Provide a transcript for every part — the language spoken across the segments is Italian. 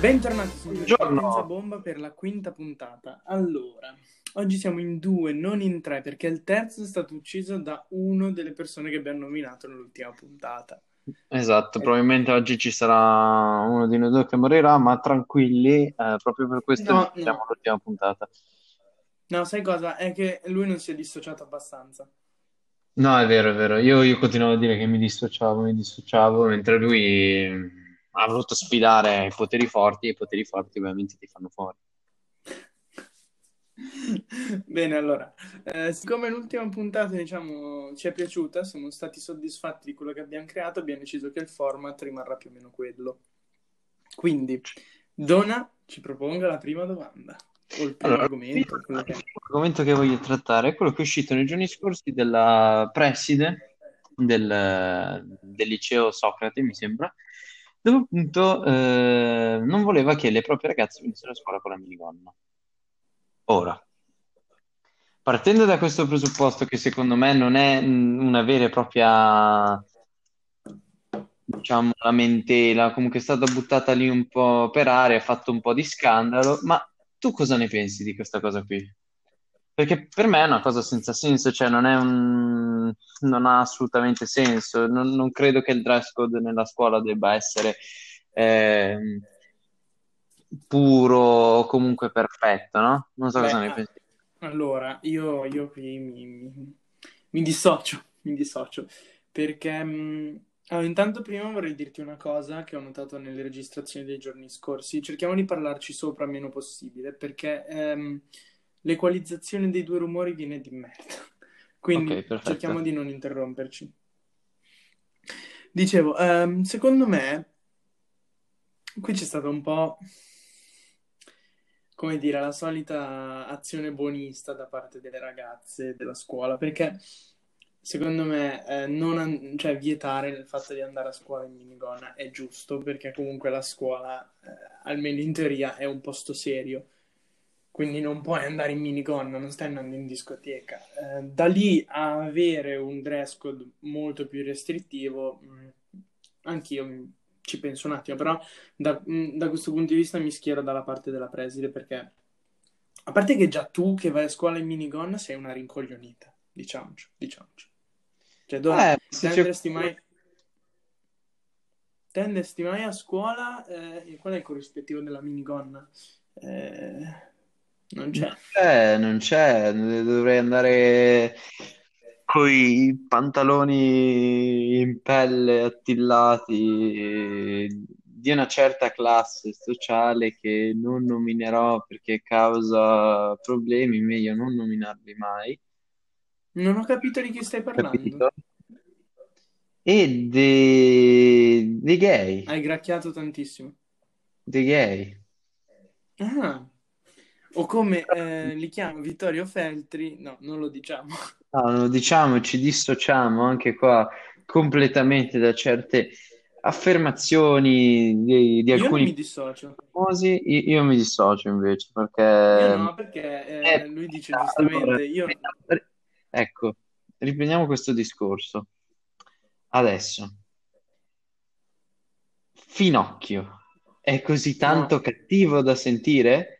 Bentornati su Giorgia Bomba per la quinta puntata. Allora, oggi siamo in due, non in tre, perché il terzo è stato ucciso da uno delle persone che abbiamo nominato nell'ultima puntata. Esatto, probabilmente oggi ci sarà uno di noi due che morirà, ma tranquilli, proprio per questo siamo all'ultima puntata. No, sai cosa? È che lui non si è dissociato abbastanza. No, è vero, è vero. Io continuavo a dire che mi dissociavo, mentre lui ha voluto sfidare i poteri forti, e i poteri forti ovviamente ti fanno fuori. Bene, allora, siccome l'ultima puntata, diciamo, ci è piaciuta, siamo stati soddisfatti di quello che abbiamo creato, abbiamo deciso che il format rimarrà più o meno quello. Quindi, Dona ci proponga la prima domanda. Allora, l'argomento che voglio trattare è quello che è uscito nei giorni scorsi della preside del liceo Socrate, mi sembra, dove appunto non voleva che le proprie ragazze venissero a scuola con la minigonna. Ora, partendo da questo presupposto, che secondo me non è una vera e propria, diciamo, lamentela, comunque è stata buttata lì un po' per aria, ha fatto un po' di scandalo, ma tu cosa ne pensi di questa cosa qui? Perché per me è una cosa senza senso, cioè non ha assolutamente senso. Non credo che il dress code nella scuola debba essere puro o comunque perfetto, no? Non so cosa ne pensi. Allora, io qui mi dissocio, perché intanto prima vorrei dirti una cosa che ho notato nelle registrazioni dei giorni scorsi. Cerchiamo di parlarci sopra meno possibile, perché l'equalizzazione dei due rumori viene di merda, quindi cerchiamo di non interromperci. Dicevo, secondo me qui c'è stata un po', come dire, la solita azione buonista da parte delle ragazze della scuola, perché secondo me cioè, vietare il fatto di andare a scuola in minigonna è giusto, perché comunque la scuola, almeno in teoria, è un posto serio, quindi non puoi andare in minigonna, non stai andando in discoteca. Da lì a avere un dress code molto più restrittivo, anch'io ci penso un attimo, però da questo punto di vista mi schiero dalla parte della preside, perché a parte che già tu che vai a scuola in minigonna sei una rincoglionita, diciamoci. Cioè, dove tenderesti mai a scuola? Qual è il corrispettivo della minigonna? Non c'è. Dovrei andare coi pantaloni in pelle attillati di una certa classe sociale che non nominerò perché causa problemi, meglio non nominarli mai. Non ho capito di chi stai parlando. Capito. E dei gay. Hai gracchiato tantissimo. Dei gay. Ah. O come li chiamo, Vittorio Feltri. No, non lo diciamo. No, non lo diciamo, ci dissociamo anche qua completamente da certe affermazioni di alcuni. Io mi dissocio. Famosi. Io mi dissocio invece, perché io no, perché lui dice giustamente. Allora, io... Ecco, riprendiamo questo discorso. Adesso, Finocchio è così tanto cattivo da sentire?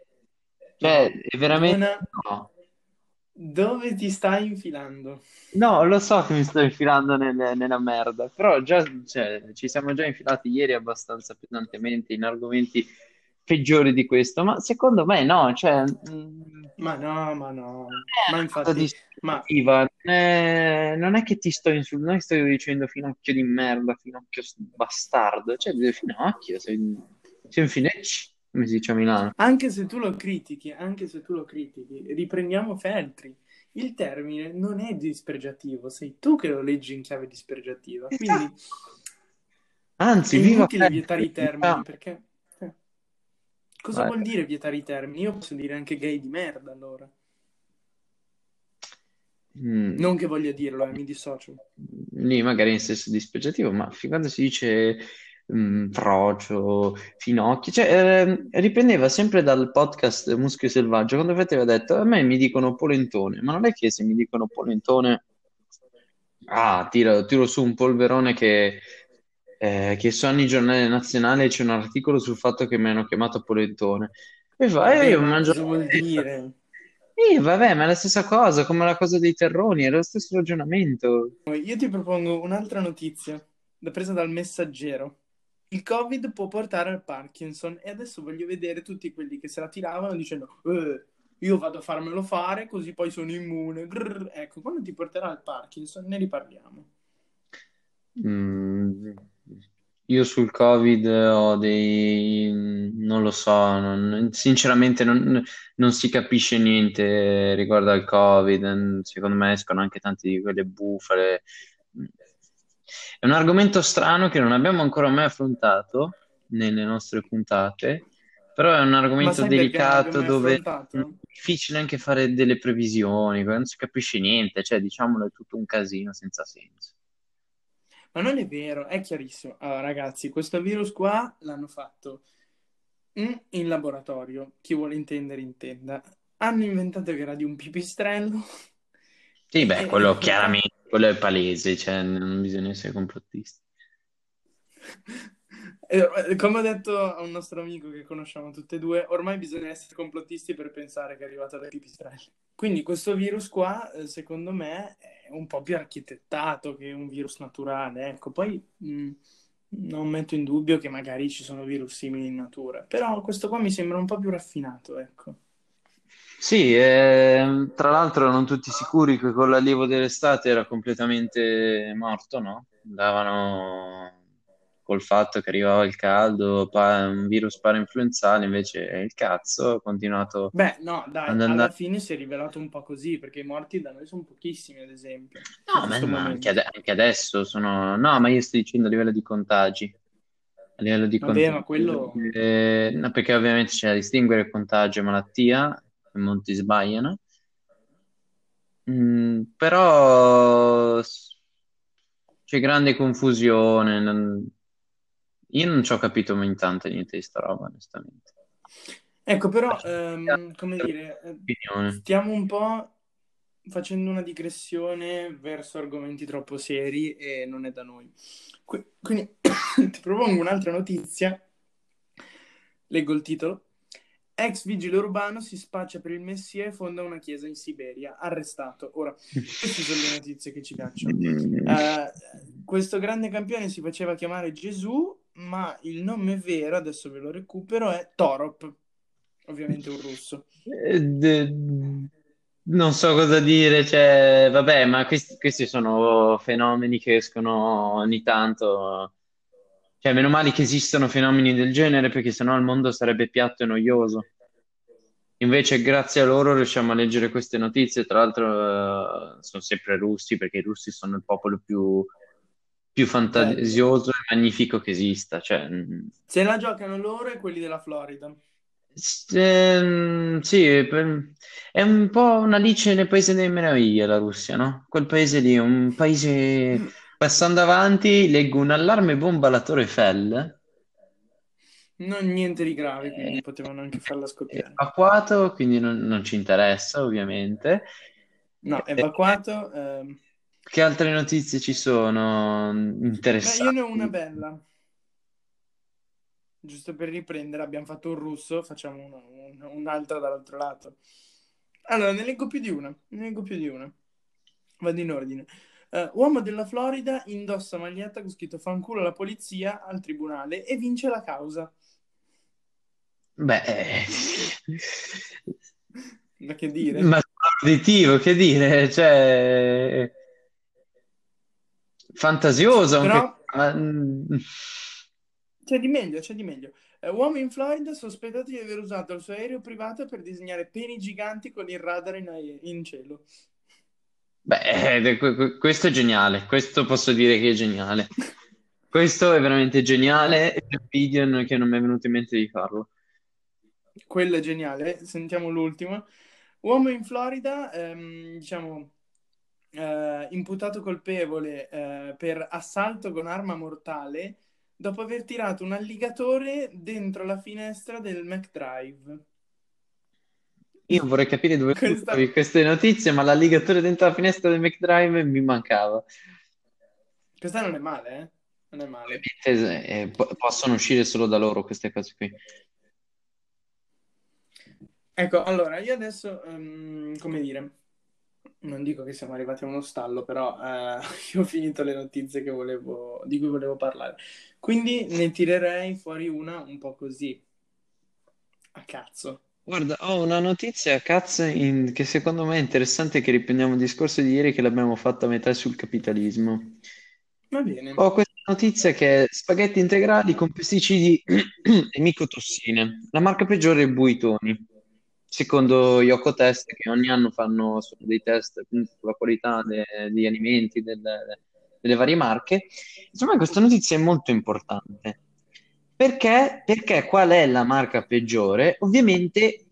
Cioè, è veramente no. Dove ti stai infilando? No, lo so che mi sto infilando nella merda, però già, cioè, ci siamo già infilati ieri abbastanza pesantemente in argomenti peggiori di questo, ma secondo me no, cioè... Ma no. Ma infatti... non è che ti sto insultando, non sto dicendo Finocchio di merda, Finocchio bastardo, cioè Finocchio, sei un finecci, come si dice a Milano. Anche se tu lo critichi, riprendiamo Feltri. Il termine non è dispregiativo, sei tu che lo leggi in chiave dispregiativa, quindi... Anzi, viva Feltri! È inutile vietare i termini, perché... Cosa vuol dire vietare i termini? Io posso dire anche gay di merda, allora. Non che voglia dirlo, mi dissocio. Lì magari in senso dispregiativo, ma quando si dice frocio, Finocchio, cioè, riprendeva sempre dal podcast Muschio Selvaggio, quando aveva detto a me mi dicono polentone, ma non è che se mi dicono polentone tiro su un polverone che che so ogni giornale nazionale c'è un articolo sul fatto che mi hanno chiamato polentone. E fa, vabbè, io mangio... Cosa vuol dire? Vabbè, ma è la stessa cosa, come la cosa dei terroni, è lo stesso ragionamento. Io ti propongo un'altra notizia, presa dal Messaggero. Il Covid può portare al Parkinson, e adesso voglio vedere tutti quelli che se la tiravano dicendo io vado a farmelo fare così poi sono immune. Grrr. Ecco, quando ti porterà al Parkinson ne riparliamo. Io sul Covid ho dei... non lo so, sinceramente non si capisce niente riguardo al Covid. Secondo me escono anche tante di quelle bufale. È un argomento strano che non abbiamo ancora mai affrontato nelle nostre puntate, però è un argomento delicato dove affrontato? È difficile anche fare delle previsioni, non si capisce niente, cioè diciamolo è tutto un casino senza senso. Ma non è vero, è chiarissimo. Allora ragazzi, questo virus qua l'hanno fatto in laboratorio, chi vuole intendere intenda. Hanno inventato che era di un pipistrello. Sì, beh, quello chiaramente. Quello è palese, cioè non bisogna essere complottisti. Come ho detto a un nostro amico che conosciamo tutti e due, ormai bisogna essere complottisti per pensare che è arrivato dai pipistrelli. Quindi questo virus qua, secondo me, è un po' più architettato che un virus naturale. Ecco, poi non metto in dubbio che magari ci sono virus simili in natura, però questo qua mi sembra un po' più raffinato, ecco. Sì, tra l'altro non tutti sicuri che con l'allievo dell'estate era completamente morto, no? Davano col fatto che arrivava il caldo, un virus parainfluenzale, invece è il cazzo, ha continuato... Beh, no, dai, alla fine si è rivelato un po' così, perché i morti da noi sono pochissimi, ad esempio. No, ma anche adesso sono... No, ma io sto dicendo a livello di contagi. A livello di contagi. Ma quello... no, perché ovviamente c'è da distinguere contagio e malattia... molti sbagliano, però c'è grande confusione, io non ci ho capito intanto niente di sta roba, onestamente. Ecco, però come dire, stiamo un po' facendo una digressione verso argomenti troppo seri e non è da noi, quindi ti propongo un'altra notizia, leggo il titolo. Ex vigile urbano si spaccia per il messia e fonda una chiesa in Siberia, arrestato. Ora, queste sono le notizie che ci piacciono. Questo grande campione si faceva chiamare Gesù, ma il nome vero, adesso ve lo recupero, è Torop, ovviamente un russo. Non so cosa dire, cioè, vabbè, ma questi sono fenomeni che escono ogni tanto... Cioè, meno male che esistono fenomeni del genere, perché sennò il mondo sarebbe piatto e noioso. Invece, grazie a loro, riusciamo a leggere queste notizie. Tra l'altro, sono sempre russi, perché i russi sono il popolo più fantasioso e magnifico che esista. Cioè, se la giocano loro e quelli della Florida. Sì, è un po' una Alice nel paese delle meraviglie, la Russia, no? Quel paese lì, un paese... Passando avanti, leggo un allarme bomba alla Torre Eiffel. Non niente di grave, quindi potevano anche farla scoppiare. Evacuato, quindi non ci interessa, ovviamente. No, evacuato. Che altre notizie ci sono interessanti? Beh, io ne ho una bella. Giusto per riprendere, abbiamo fatto un russo, facciamo un'altra dall'altro lato. Allora, ne leggo più di una. Vado in ordine. Uomo della Florida indossa maglietta con scritto fanculo alla polizia al tribunale e vince la causa. Beh, ma che dire? Ma auditivo, che dire? Cioè, fantasioso. Però... anche... C'è di meglio. Uomo in Florida sospettato di aver usato il suo aereo privato per disegnare peni giganti con il radar in cielo. Beh, questo è geniale, questo posso dire che è geniale. Questo è veramente geniale, è un video che non mi è venuto in mente di farlo. Quello è geniale, sentiamo l'ultimo. Uomo in Florida, imputato colpevole per assalto con arma mortale dopo aver tirato un alligatore dentro la finestra del McDrive. Io vorrei capire dove trovi queste notizie, ma l'alligatore dentro la finestra del McDrive mi mancava. Questa non è male, eh? Non è male. Ovviamente, possono uscire solo da loro queste cose qui. Ecco, allora, io adesso, come dire, non dico che siamo arrivati a uno stallo, però io ho finito le notizie che volevo, di cui volevo parlare. Quindi ne tirerei fuori una un po' così, a cazzo. Guarda, ho una notizia a cazzo che secondo me è interessante, che riprendiamo il discorso di ieri che l'abbiamo fatto a metà sul capitalismo. Va bene. Ho questa notizia che è spaghetti integrali con pesticidi e micotossine. La marca peggiore è Buitoni. Secondo Yoko Test, che ogni anno fanno dei test sulla qualità degli alimenti, delle varie marche. Insomma, questa notizia è molto importante. Perché? Perché qual è la marca peggiore? Ovviamente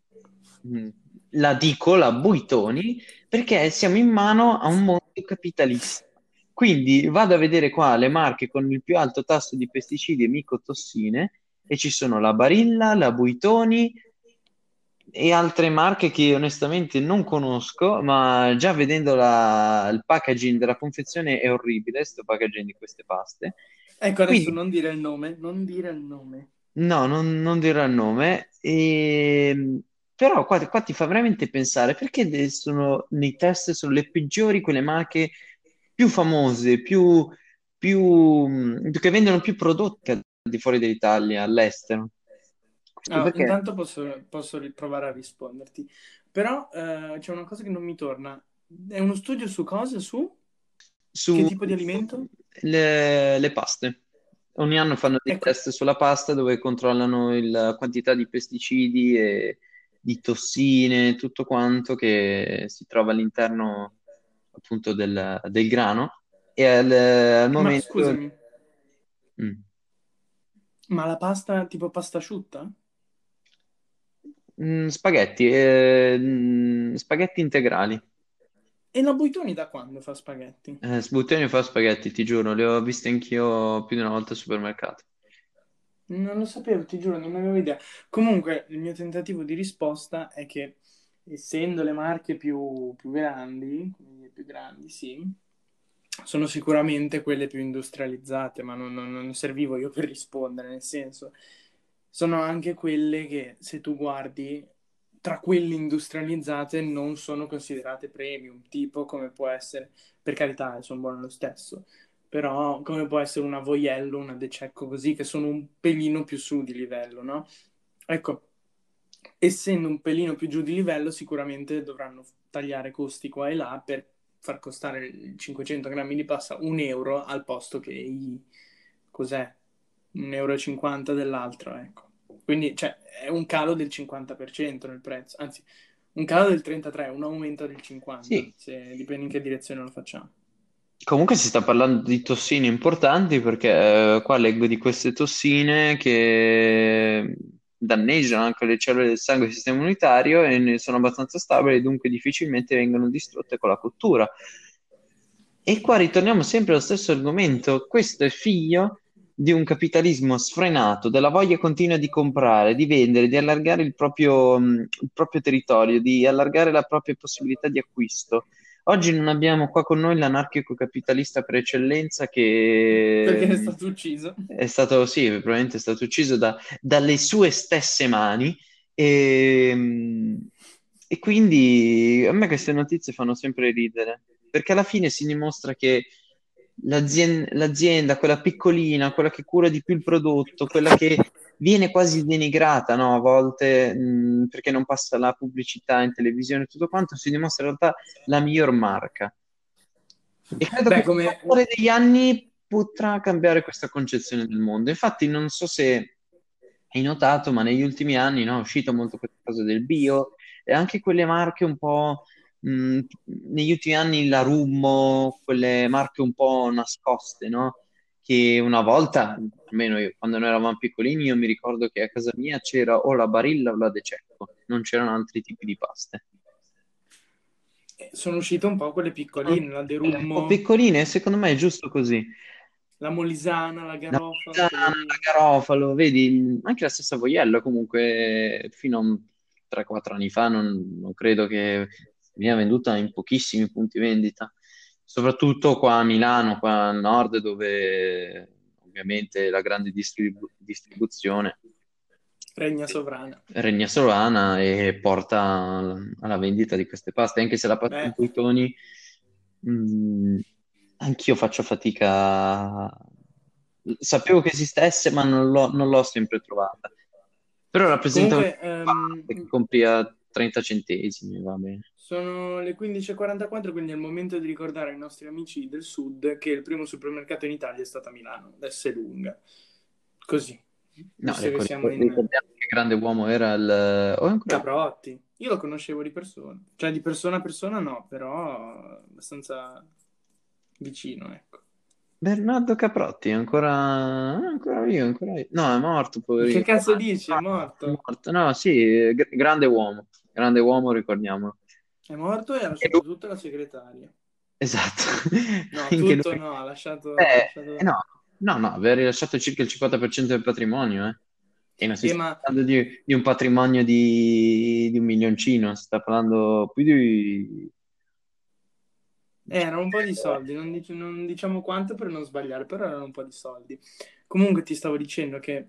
la dicola Buitoni, perché siamo in mano a un mondo capitalista. Quindi vado a vedere qua le marche con il più alto tasso di pesticidi e micotossine, e ci sono la Barilla, la Buitoni e altre marche che onestamente non conosco, ma già vedendo il packaging della confezione è orribile, sto packaging di queste paste. Ecco, adesso quindi, non dire il nome, No, non dirò il nome, però qua ti fa veramente pensare, perché nei test sono le peggiori quelle marche più famose, più che vendono più prodotti al di fuori dell'Italia, all'estero. Perché? Intanto posso provare a risponderti, però c'è una cosa che non mi torna. È uno studio su cosa? Su che tipo di alimento? Le paste. Ogni anno fanno dei test sulla pasta dove controllano la quantità di pesticidi e di tossine, tutto quanto che si trova all'interno appunto del grano. E al momento... Ma scusami. Ma la pasta tipo pasta asciutta? Spaghetti integrali. E la Buitoni da quando fa spaghetti? Buitoni fa spaghetti, ti giuro, li ho visti anch'io più di una volta al supermercato. Non lo sapevo, ti giuro, non ne avevo idea. Comunque, il mio tentativo di risposta è che, essendo le marche più grandi, quindi più grandi, sì, sono sicuramente quelle più industrializzate, ma non servivo io per rispondere, nel senso... Sono anche quelle che, se tu guardi, tra quelle industrializzate non sono considerate premium, tipo come può essere, per carità, sono buone lo stesso, però come può essere una Voiello, una De Cecco così, che sono un pelino più su di livello, no? Ecco, essendo un pelino più giù di livello, sicuramente dovranno tagliare costi qua e là per far costare 500 grammi di pasta €1 al posto che cos'è? €1,50 dell'altra, ecco. Quindi, cioè, è un calo del 50% nel prezzo, anzi, un calo del 33%, un aumento del 50%, sì. Se dipende in che direzione lo facciamo. Comunque si sta parlando di tossine importanti, perché qua leggo di queste tossine che danneggiano anche le cellule del sangue e il sistema immunitario, e ne sono abbastanza stabili, dunque difficilmente vengono distrutte con la cottura. E qua ritorniamo sempre allo stesso argomento, questo è figlio di un capitalismo sfrenato, della voglia continua di comprare, di vendere, di allargare il proprio territorio, di allargare la propria possibilità di acquisto. Oggi non abbiamo qua con noi l'anarchico capitalista per eccellenza che... Perché è stato ucciso. Sì, probabilmente è stato ucciso dalle sue stesse mani, e quindi a me queste notizie fanno sempre ridere, perché alla fine si dimostra che l'azienda, quella piccolina, quella che cura di più il prodotto, quella che viene quasi denigrata, no? A volte perché non passa la pubblicità in televisione e tutto quanto, si dimostra in realtà la miglior marca. E credo che nel corso degli anni potrà cambiare questa concezione del mondo. Infatti non so se hai notato, ma negli ultimi anni, no, è uscita molto questa cosa del bio, e anche quelle marche un po'... negli ultimi anni la Rummo, quelle marche un po' nascoste, no? Che una volta, almeno io, quando noi eravamo piccolini, io mi ricordo che a casa mia c'era o la Barilla o la De Cecco, non c'erano altri tipi di paste. Sono uscite un po' quelle piccoline, la De Rummo. Un po' piccoline, secondo me è giusto così. La Molisana, la Garofalo, vedi, anche la stessa Voiello comunque fino a 3-4 anni fa non credo che... viene venduta in pochissimi punti vendita, soprattutto qua a Milano, qua al nord, dove ovviamente la grande distribuzione regna sovrana e porta alla vendita di queste paste, anche se la pasta di Buitoni anch'io faccio fatica, sapevo che esistesse ma non l'ho sempre trovata, però rappresenta che compri a 30 centesimi, va bene. Sono le 15.44, quindi è il momento di ricordare ai nostri amici del sud che il primo supermercato in Italia è stato a Milano, Esselunga. Così. No, che grande uomo era il Caprotti. Io lo conoscevo di persona. Cioè di persona a persona no, però abbastanza vicino, ecco. Bernardo Caprotti, ancora io. No, è morto, poverino. Che cazzo dici? È morto. No, sì, grande uomo, ricordiamo. È morto e ha lasciato tutta la segretaria. Esatto. No, tutto lui... no, ha lasciato... No, aveva rilasciato circa il 50% del patrimonio, E non si sta parlando di un patrimonio di 1 milioncino, si sta parlando più di... erano un po' di soldi, non diciamo quanto per non sbagliare, però erano un po' di soldi. Comunque ti stavo dicendo che...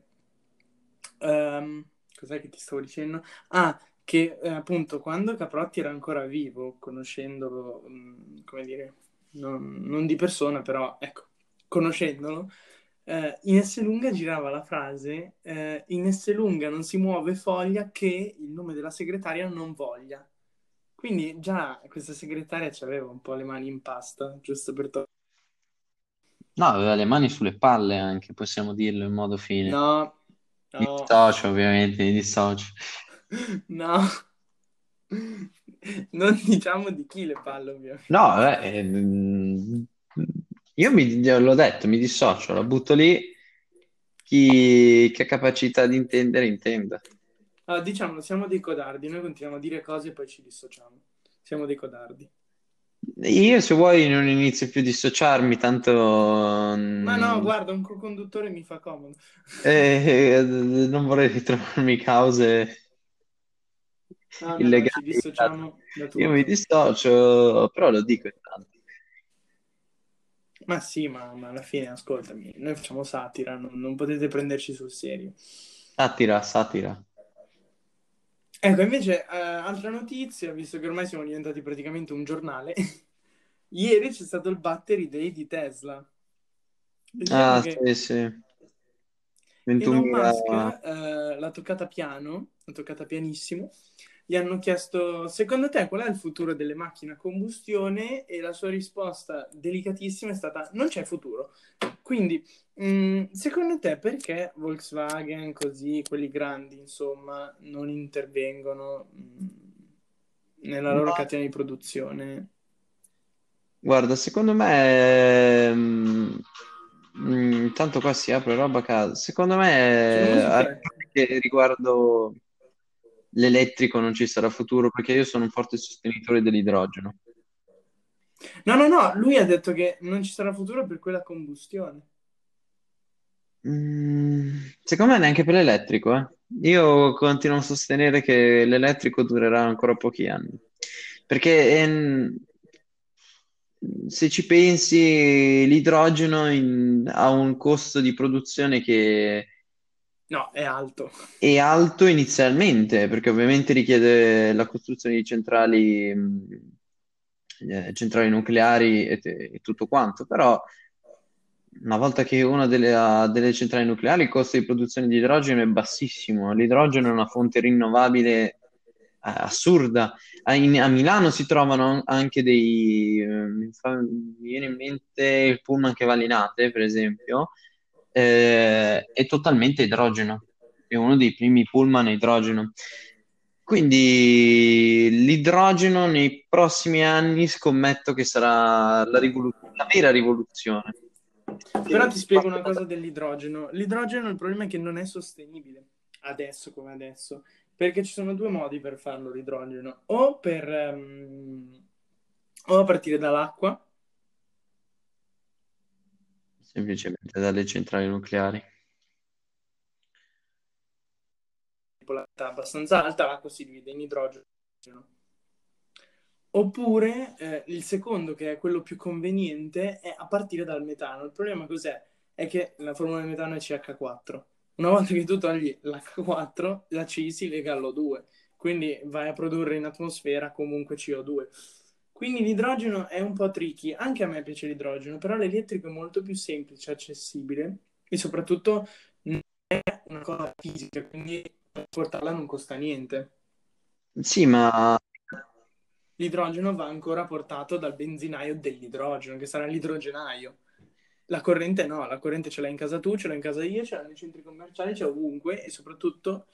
cos'è che ti stavo dicendo? Ah... che appunto quando Caprotti era ancora vivo, conoscendolo, come dire, non di persona, però ecco, conoscendolo, in Esselunga girava la frase in Esselunga non si muove foglia che il nome della segretaria non voglia. Quindi già questa segretaria ci aveva un po' le mani in pasta, giusto per togliere. No, aveva le mani sulle palle anche, possiamo dirlo in modo fine. No. Mi dissocio ovviamente. No, non diciamo di chi le parlo, ovviamente. No, io l'ho detto, mi dissocio, la butto lì. Chi ha capacità di intendere, intenda. Allora, diciamo, siamo dei codardi, noi continuiamo a dire cose e poi ci dissociamo. Siamo dei codardi. Io, se vuoi, non inizio più a dissociarmi, tanto... Ma no, guarda, un co-conduttore mi fa comodo. Non vorrei ritrovarmi cause... No, io mi dissocio, però lo dico intanto. Ma sì, ma alla fine ascoltami, noi facciamo satira, non potete prenderci sul serio. Satira. Ecco, invece altra notizia, visto che ormai siamo diventati praticamente un giornale. Ieri c'è stato il Battery Day di Tesla. Diciamo sì. Elon Musk l'ha toccata pianissimo. Gli hanno chiesto: secondo te qual è il futuro delle macchine a combustione? E la sua risposta delicatissima è stata: non c'è futuro. Quindi secondo te perché Volkswagen, così, quelli grandi insomma, non intervengono nella loro catena di produzione? Guarda, secondo me tanto qua si apre roba a caso. Secondo me che riguardo l'elettrico non ci sarà futuro, perché io sono un forte sostenitore dell'idrogeno. No, lui ha detto che non ci sarà futuro per quella combustione. Secondo me neanche per l'elettrico, Io continuo a sostenere che l'elettrico durerà ancora pochi anni, perché se ci pensi l'idrogeno ha un costo di produzione che... No, è alto. È alto inizialmente, perché ovviamente richiede la costruzione di centrali nucleari e tutto quanto, però una volta che una delle centrali nucleari, il costo di produzione di idrogeno è bassissimo. L'idrogeno è una fonte rinnovabile assurda. A Milano si trovano anche mi viene in mente il Pum anche Valinate, per esempio, è totalmente idrogeno, è uno dei primi pullman idrogeno. Quindi l'idrogeno nei prossimi anni scommetto che sarà la vera rivoluzione. Però ti spiego una cosa dell'idrogeno. L'idrogeno, il problema è che non è sostenibile adesso come adesso, perché ci sono 2 modi per farlo l'idrogeno: o a partire dall'acqua, semplicemente dalle centrali nucleari, abbastanza alta, l'acqua si divide in idrogeno. Oppure il secondo, che è quello più conveniente, è a partire dal metano. Il problema cos'è? è che la formula di metano è CH4. Una volta che tu togli l'H4, la C si lega all'O2, quindi vai a produrre in atmosfera comunque CO2. Quindi l'idrogeno è un po' tricky, anche a me piace l'idrogeno, però l'elettrico è molto più semplice, accessibile e soprattutto non è una cosa fisica, quindi portarla non costa niente. Sì, ma... l'idrogeno va ancora portato dal benzinaio dell'idrogeno, che sarà l'idrogenaio. La corrente no, la corrente ce l'hai in casa tu, ce l'hai in casa io, ce l'hai nei centri commerciali, c'è ovunque e soprattutto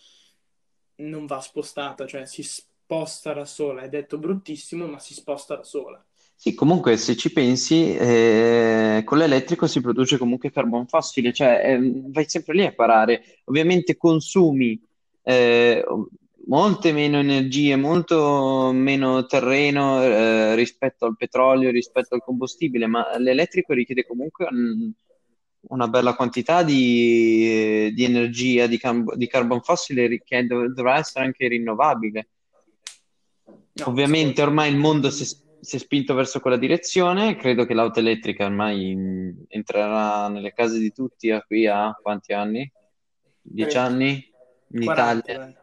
non va spostata, cioè si sposta da sola, è detto bruttissimo, ma si sposta da sola. Sì, comunque se ci pensi, con l'elettrico si produce comunque carbon fossile, cioè vai sempre lì a parare. Ovviamente consumi molte meno energie, molto meno terreno rispetto al petrolio, rispetto al combustibile, ma l'elettrico richiede comunque una bella quantità di energia, di carbon fossile che dovrà essere anche rinnovabile. No, ovviamente ormai il mondo si è spinto verso quella direzione, credo che l'auto elettrica ormai entrerà nelle case di tutti a qui a quanti anni? 10 anni? In 40, Italia.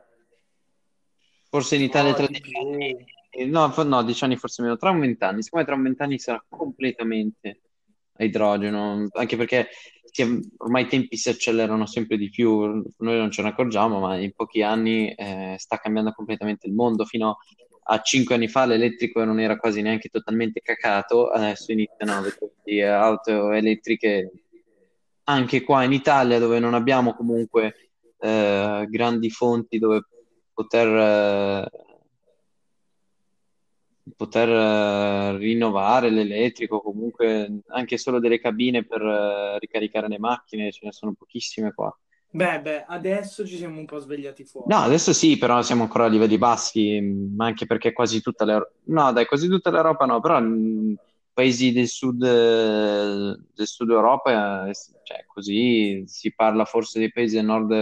Forse in Italia tra 10 anni, no, 10 anni forse meno, tra 20 anni, siccome tra 20 anni sarà completamente a idrogeno, anche perché ormai i tempi si accelerano sempre di più, noi non ce ne accorgiamo, ma in pochi anni sta cambiando completamente il mondo. Fino a 5 anni fa l'elettrico non era quasi neanche totalmente cacato, adesso iniziano le auto elettriche anche qua in Italia, dove non abbiamo comunque grandi fonti dove poter rinnovare l'elettrico, comunque anche solo delle cabine per ricaricare le macchine, ce ne sono pochissime qua. Beh, adesso ci siamo un po' svegliati fuori. No, adesso sì, però siamo ancora a livelli bassi, ma anche perché quasi tutta l'Europa... No, dai, quasi tutta l'Europa no, però paesi del sud Europa, cioè così si parla forse dei paesi del nord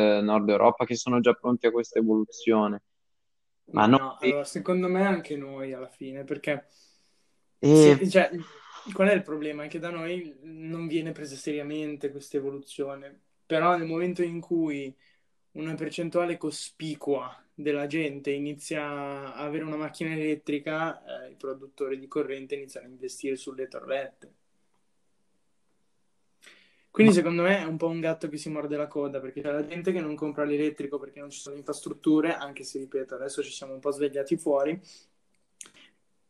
Europa che sono già pronti a questa evoluzione. Ma no, allora, secondo me anche noi alla fine, perché cioè, qual è il problema? È che da noi non viene presa seriamente questa evoluzione, però nel momento in cui una percentuale cospicua della gente inizia a avere una macchina elettrica, i produttori di corrente iniziano a investire sulle torrette. Quindi secondo me è un po' un gatto che si morde la coda, perché c'è la gente che non compra l'elettrico perché non ci sono infrastrutture, anche se, ripeto, adesso ci siamo un po' svegliati fuori,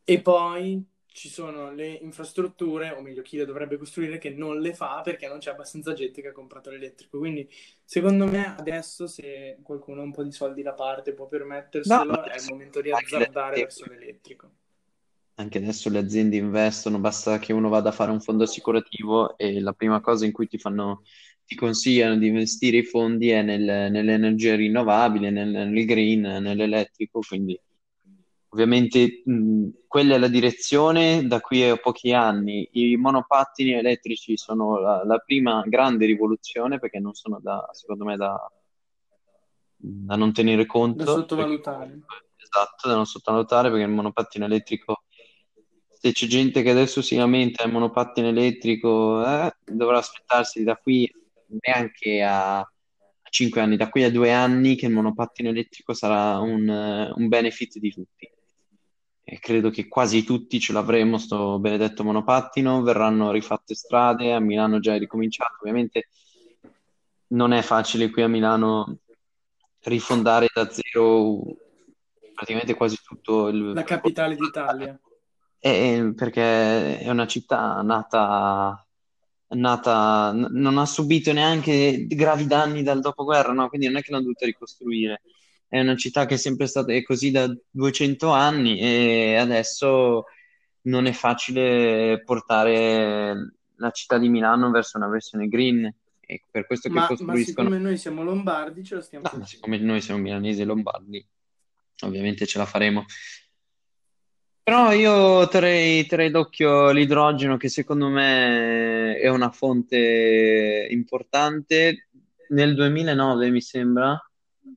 e poi ci sono le infrastrutture, o meglio chi le dovrebbe costruire, che non le fa perché non c'è abbastanza gente che ha comprato l'elettrico. Quindi secondo me adesso, se qualcuno ha un po' di soldi da parte può permetterselo, no, è il momento di azzardare verso l'elettrico. Anche adesso le aziende investono, basta che uno vada a fare un fondo assicurativo e la prima cosa in cui ti consigliano di investire i fondi è nell'energia rinnovabile, nel green, nell'elettrico, quindi... Ovviamente quella è la direzione da qui a pochi anni. I monopattini elettrici sono la prima grande rivoluzione, perché non sono secondo me da non tenere conto. Da sottovalutare. Esatto, da non sottovalutare, perché il monopattino elettrico, se c'è gente che adesso si lamenta del monopattino elettrico, dovrà aspettarsi da qui neanche a 5 anni, da qui a 2 anni, che il monopattino elettrico sarà un benefit di tutti. E credo che quasi tutti ce l'avremo, sto benedetto monopattino. Verranno rifatte strade, a Milano già è ricominciato. Ovviamente non è facile qui a Milano rifondare da zero praticamente quasi tutto la capitale d'Italia. Perché è una città nata, non ha subito neanche gravi danni dal dopoguerra, no? Quindi non è che l'hanno dovuta ricostruire. È una città che è sempre stata così da 200 anni e adesso non è facile portare la città di Milano verso una versione green. E per questo che costruiscono... Ma siccome noi siamo lombardi ce la stiamo facendo. Ma siccome noi siamo milanesi e lombardi, ovviamente ce la faremo. Però io terrei d'occhio l'idrogeno, che secondo me è una fonte importante. Nel 2009, mi sembra,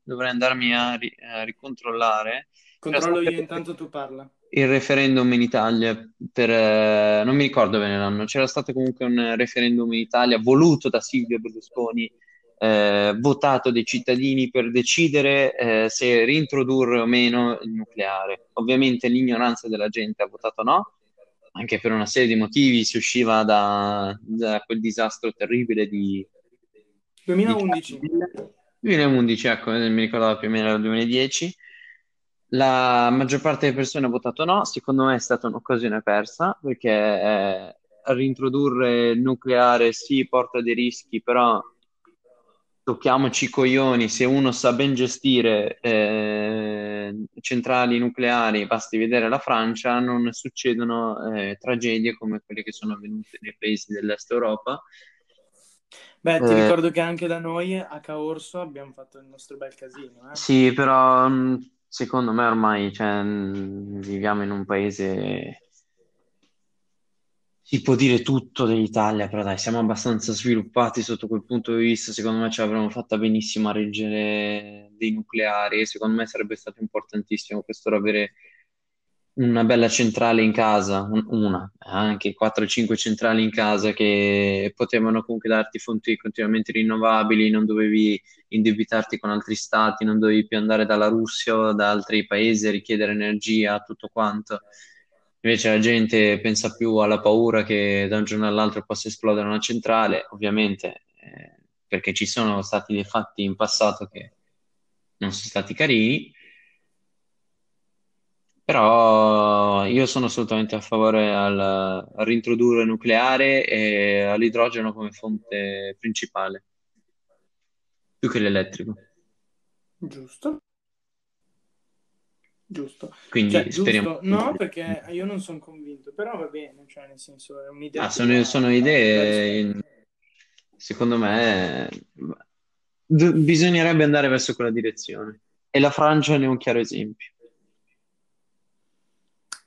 dovrei andarmi a ricontrollare. Controllo io intanto tu parla. il referendum in Italia per, non mi ricordo bene l'anno, c'era stato comunque un referendum in Italia voluto da Silvio Berlusconi, votato dai cittadini per decidere se reintrodurre o meno il nucleare. Ovviamente l'ignoranza della gente ha votato no, anche per una serie di motivi, si usciva da quel disastro terribile di 2011. 2011, ecco, mi ricordavo più o meno era il 2010. La maggior parte delle persone ha votato no, secondo me è stata un'occasione persa, perché reintrodurre il nucleare sì, porta dei rischi, però tocchiamoci i coglioni, se uno sa ben gestire centrali nucleari, basti vedere la Francia, non succedono tragedie come quelle che sono avvenute nei paesi dell'est Europa. Beh, ti ricordo che anche da noi a Caorso abbiamo fatto il nostro bel casino. Sì, però secondo me ormai viviamo in un paese... Si può dire tutto dell'Italia, però dai, siamo abbastanza sviluppati sotto quel punto di vista. Secondo me ce l'avremmo fatta benissimo a reggere dei nucleari e secondo me sarebbe stato importantissimo quest'ora avere una bella centrale in casa, una, anche 4 o 5 centrali in casa che potevano comunque darti fonti continuamente rinnovabili, non dovevi indebitarti con altri stati, non dovevi più andare dalla Russia o da altri paesi a richiedere energia, tutto quanto. Invece la gente pensa più alla paura che da un giorno all'altro possa esplodere una centrale, ovviamente, perché ci sono stati dei fatti in passato che non sono stati carini, però io sono assolutamente a favore al reintrodurre il nucleare e all'idrogeno come fonte principale, più che l'elettrico. Giusto. Giusto, quindi speriamo. Giusto, no, perché io non sono convinto, però va bene, cioè nel senso è un'idea. Sono idee, secondo me bisognerebbe andare verso quella direzione e la Francia ne è un chiaro esempio.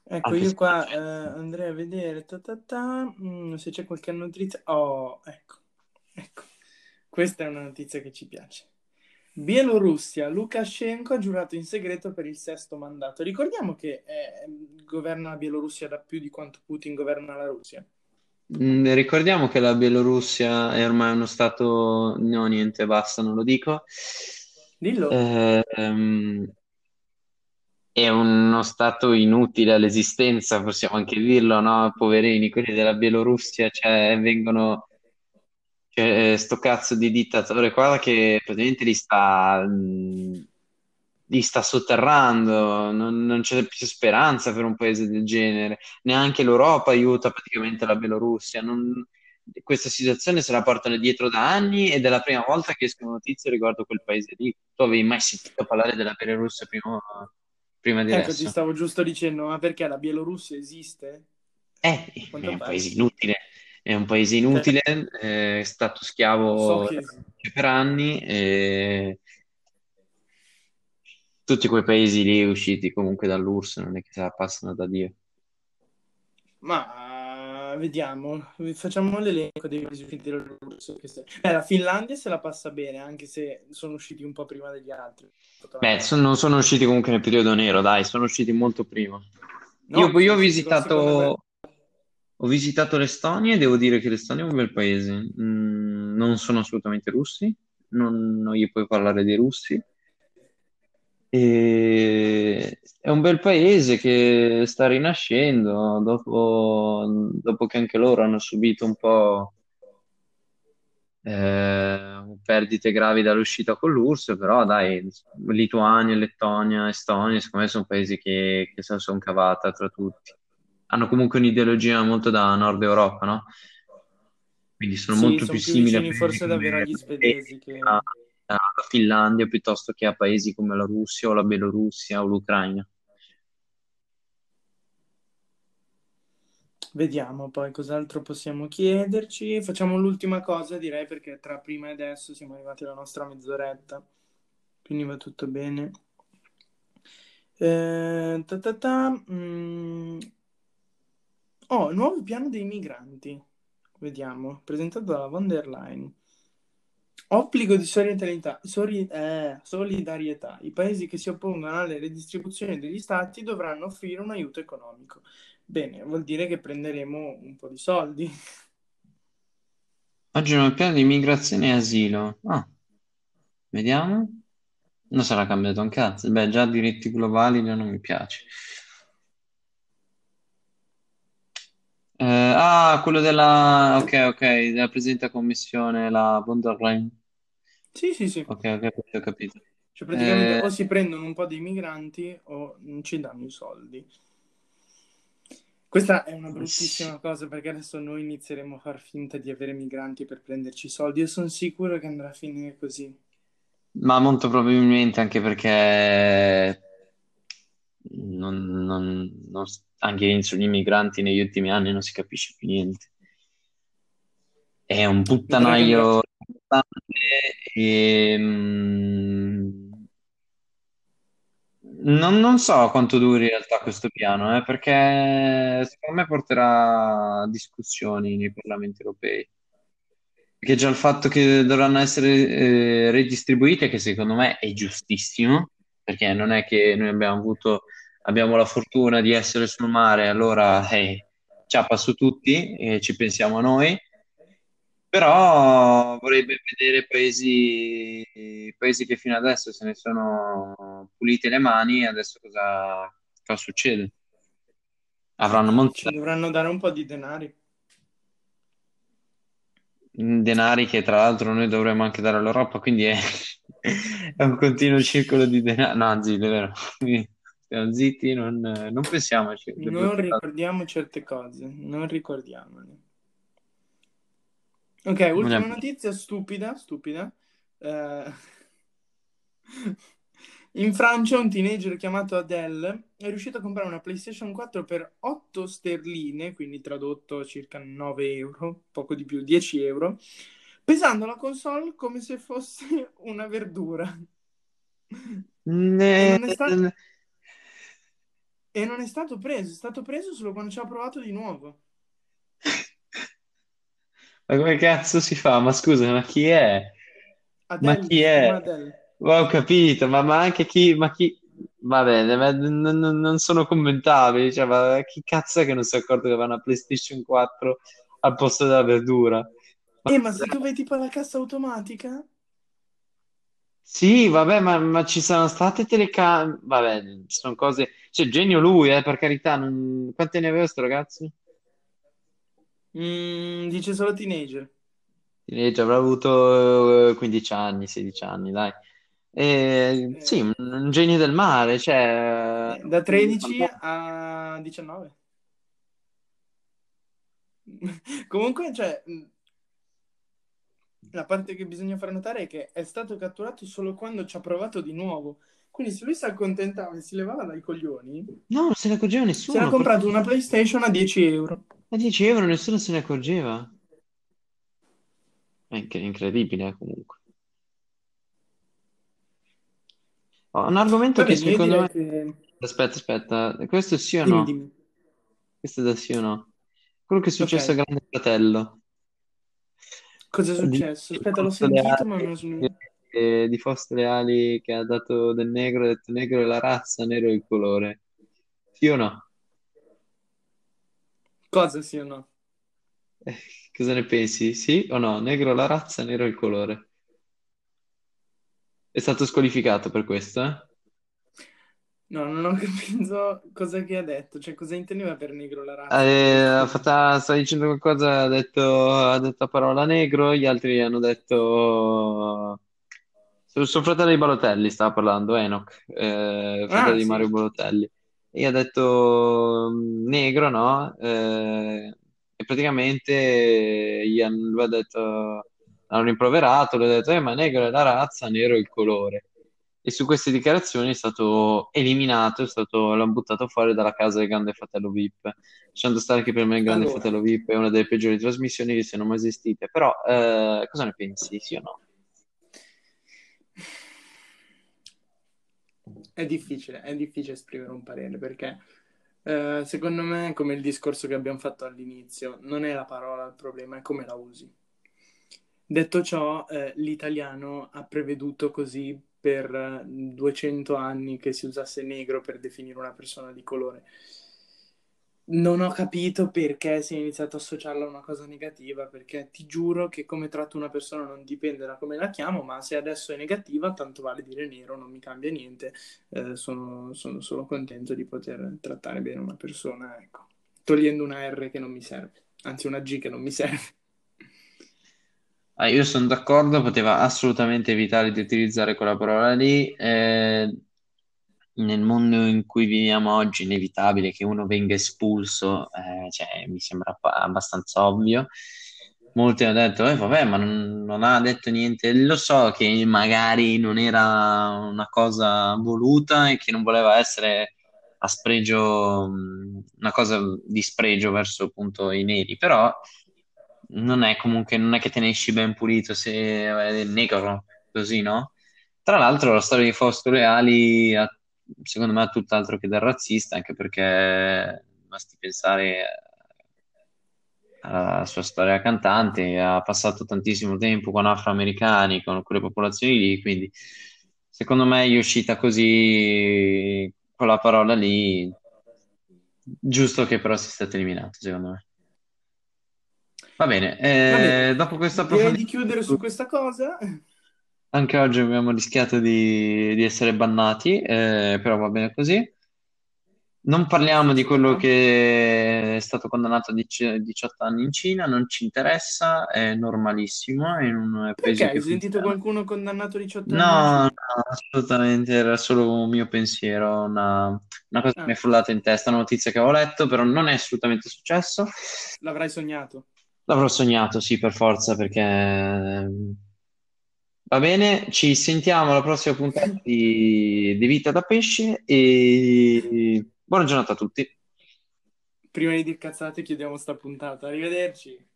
Ecco, anche io qua andrei a vedere se c'è qualche notizia. Oh, ecco, questa è una notizia che ci piace. Bielorussia, Lukashenko ha giurato in segreto per il 6º mandato. Ricordiamo che governa la Bielorussia da più di quanto Putin governa la Russia. Ricordiamo che la Bielorussia è ormai uno stato... No, niente, basta, non lo dico. Dillo. È uno stato inutile all'esistenza, possiamo anche dirlo, no? Poverini, quelli della Bielorussia, cioè, vengono... C'è sto cazzo di dittatore qua che praticamente li sta sotterrando, non c'è più speranza per un paese del genere, neanche l'Europa aiuta praticamente la Bielorussia, questa situazione se la portano dietro da anni ed è la prima volta che escono notizie riguardo quel paese lì. Tu avevi mai sentito parlare della Bielorussia prima di adesso? Ecco, ti stavo giusto dicendo, ma perché la Bielorussia esiste? È un paese inutile. È un paese inutile, è stato schiavo per anni e tutti quei paesi lì usciti comunque dall'URSS non è che se la passano da Dio. Ma vediamo, facciamo l'elenco dei paesi usciti dall'URSS. La Finlandia se la passa bene, anche se sono usciti un po' prima degli altri. Non sono usciti comunque nel periodo nero, dai, sono usciti molto prima. No, io ho visitato... Ho visitato l'Estonia e devo dire che l'Estonia è un bel paese. Non sono assolutamente russi, non gli puoi parlare dei russi. E è un bel paese che sta rinascendo dopo che anche loro hanno subito un po' perdite gravi dall'uscita con l'URSS, però dai, Lituania, Lettonia, Estonia, secondo me sono paesi che se la sono cavata tra tutti. Hanno comunque un'ideologia molto da Nord Europa, no? Quindi sono molto più simili vicini, forse davvero agli svedesi che alla Finlandia piuttosto che a paesi come la Russia o la Bielorussia o l'Ucraina. Vediamo poi cos'altro possiamo chiederci. Facciamo l'ultima cosa, direi, perché tra prima e adesso siamo arrivati alla nostra mezz'oretta. Quindi va tutto bene. Oh, nuovo piano dei migranti, vediamo, presentato dalla von der Leyen. Obbligo di solidarietà. I paesi che si oppongono alle redistribuzioni degli stati dovranno offrire un aiuto economico. Bene, vuol dire che prenderemo un po' di soldi. Oggi non è il piano di immigrazione e asilo. Ah, vediamo. Non sarà cambiato un cazzo. Beh, già diritti globali già non mi piace. Quello della... Ok, della Presidente della Commissione, la von der Leyen. Sì. Ok, ho capito. Cioè praticamente o si prendono un po' dei migranti o non ci danno i soldi. Questa è una bruttissima cosa, perché adesso noi inizieremo a far finta di avere migranti per prenderci i soldi. Io sono sicuro che andrà a finire così. Ma molto probabilmente, anche perché... Non anche sugli migranti negli ultimi anni non si capisce più niente, è un puttanaio e, non so quanto duri in realtà questo piano, perché secondo me porterà discussioni nei parlamenti europei, perché già il fatto che dovranno essere redistribuite, che secondo me è giustissimo, perché non è che noi abbiamo la fortuna di essere sul mare, allora ciapa su tutti e ci pensiamo a noi, però vorrei vedere paesi che fino adesso se ne sono pulite le mani, adesso cosa succede? Avranno ci dovranno dare un po' di denari che tra l'altro noi dovremmo anche dare all'Europa, quindi è un continuo circolo di denaro. No, zitto, è vero. Stiamo zitti, non pensiamoci. Non ricordiamo certe cose, non ricordiamole. Ok, ultima notizia stupida. In Francia un teenager chiamato Adele è riuscito a comprare una PlayStation 4 per 8 sterline, quindi tradotto circa 9 euro, poco di più, 10 euro, pesando la console come se fosse una verdura. E non è stato preso, è stato preso solo quando ci ha provato di nuovo. Ma come cazzo si fa? Ma scusa, ma chi è? Adele, ma chi è? Ho capito, ma anche chi... Ma chi... Va bene, ma non sono commentabili, cioè, ma chi cazzo è che non si è accorto che va una PlayStation 4 al posto della verdura? Ma se tu vai tipo alla cassa automatica? Sì, vabbè, ma ci sono state telecamere, vabbè, sono cose... Cioè, genio lui, per carità, non... Quante ne aveva sto ragazzo? Dice solo teenager. Teenager, avrà avuto 15 anni, 16 anni, dai. Sì, un genio del mare, cioè... Da 13 a 19. Comunque, cioè... La parte che bisogna far notare è che è stato catturato solo quando ci ha provato di nuovo. Quindi se lui si accontentava e si levava dai coglioni... No, non se ne accorgeva nessuno. Si era comprato una PlayStation a 10 euro. A 10 euro nessuno se ne accorgeva. È incredibile, comunque. Oh, un argomento che secondo me... Che... Aspetta. Questo sì o no? Dimmi. Questo è da sì o no? Quello che è successo a Grande Fratello. Cosa è successo? Aspetta, l'ho sentito, ma non di Foster Ali, che ha dato del negro, ha detto negro è la razza, nero è il colore. Sì o no? Cosa sì o no? Cosa ne pensi? Sì o no? Negro è la razza, nero è il colore. È stato squalificato per questo, No, non ho capito cosa che ha detto, cioè cosa intendeva per negro la razza. Sta dicendo qualcosa, ha detto la parola negro, gli altri hanno detto... Suo fratello di Balotelli stava parlando, Enoch, fratello di Mario Balotelli, e gli ha detto negro, no? E praticamente gli hanno detto, hanno rimproverato, gli ha detto ma negro è la razza, nero è il colore. E su queste dichiarazioni è stato eliminato, l'hanno buttato fuori dalla casa del Grande Fratello VIP. Lasciando stare che per me il Grande Fratello VIP è una delle peggiori trasmissioni che siano mai esistite. Però cosa ne pensi, sì o no? È difficile esprimere un parere, perché secondo me, come il discorso che abbiamo fatto all'inizio, non è la parola il problema, è come la usi. Detto ciò, l'italiano ha preveduto così per 200 anni che si usasse negro per definire una persona di colore. Non ho capito perché si è iniziato a associarla a una cosa negativa, perché ti giuro che come tratto una persona non dipende da come la chiamo, ma se adesso è negativa tanto vale dire nero, non mi cambia niente, sono solo contento di poter trattare bene una persona, ecco, togliendo una R che non mi serve, anzi una G che non mi serve. Ah, io sono d'accordo, poteva assolutamente evitare di utilizzare quella parola lì. Nel mondo in cui viviamo oggi è inevitabile che uno venga espulso, cioè, mi sembra abbastanza ovvio. Molti hanno detto vabbè, ma non ha detto niente, lo so che magari non era una cosa voluta e che non voleva essere a spregio, una cosa di spregio verso appunto i neri, però non è che te ne esci ben pulito se è negro, così, no? Tra l'altro la storia di Foster Ali secondo me è tutt'altro che da razzista, anche perché basti pensare alla sua storia cantante, ha passato tantissimo tempo con afroamericani, con quelle popolazioni lì, quindi secondo me è uscita così con la parola lì, giusto che però sia stata eliminata, secondo me. Va bene, dopo questo approfondimento di chiudere su questa cosa. Anche oggi abbiamo rischiato di essere bannati, però va bene così. Non parliamo di quello che è stato condannato a 18 anni in Cina, non ci interessa, è normalissimo. È un paese. Perché? Hai sentito qualcuno condannato a 18 anni? No, assolutamente, era solo un mio pensiero, una cosa che mi è frullata in testa, una notizia che avevo letto, però non è assolutamente successo. L'avrai sognato? L'avrò sognato, sì, per forza, perché... Va bene, ci sentiamo alla prossima puntata di Vita da Pesce e buona giornata a tutti. Prima di dir cazzate chiudiamo sta puntata, arrivederci.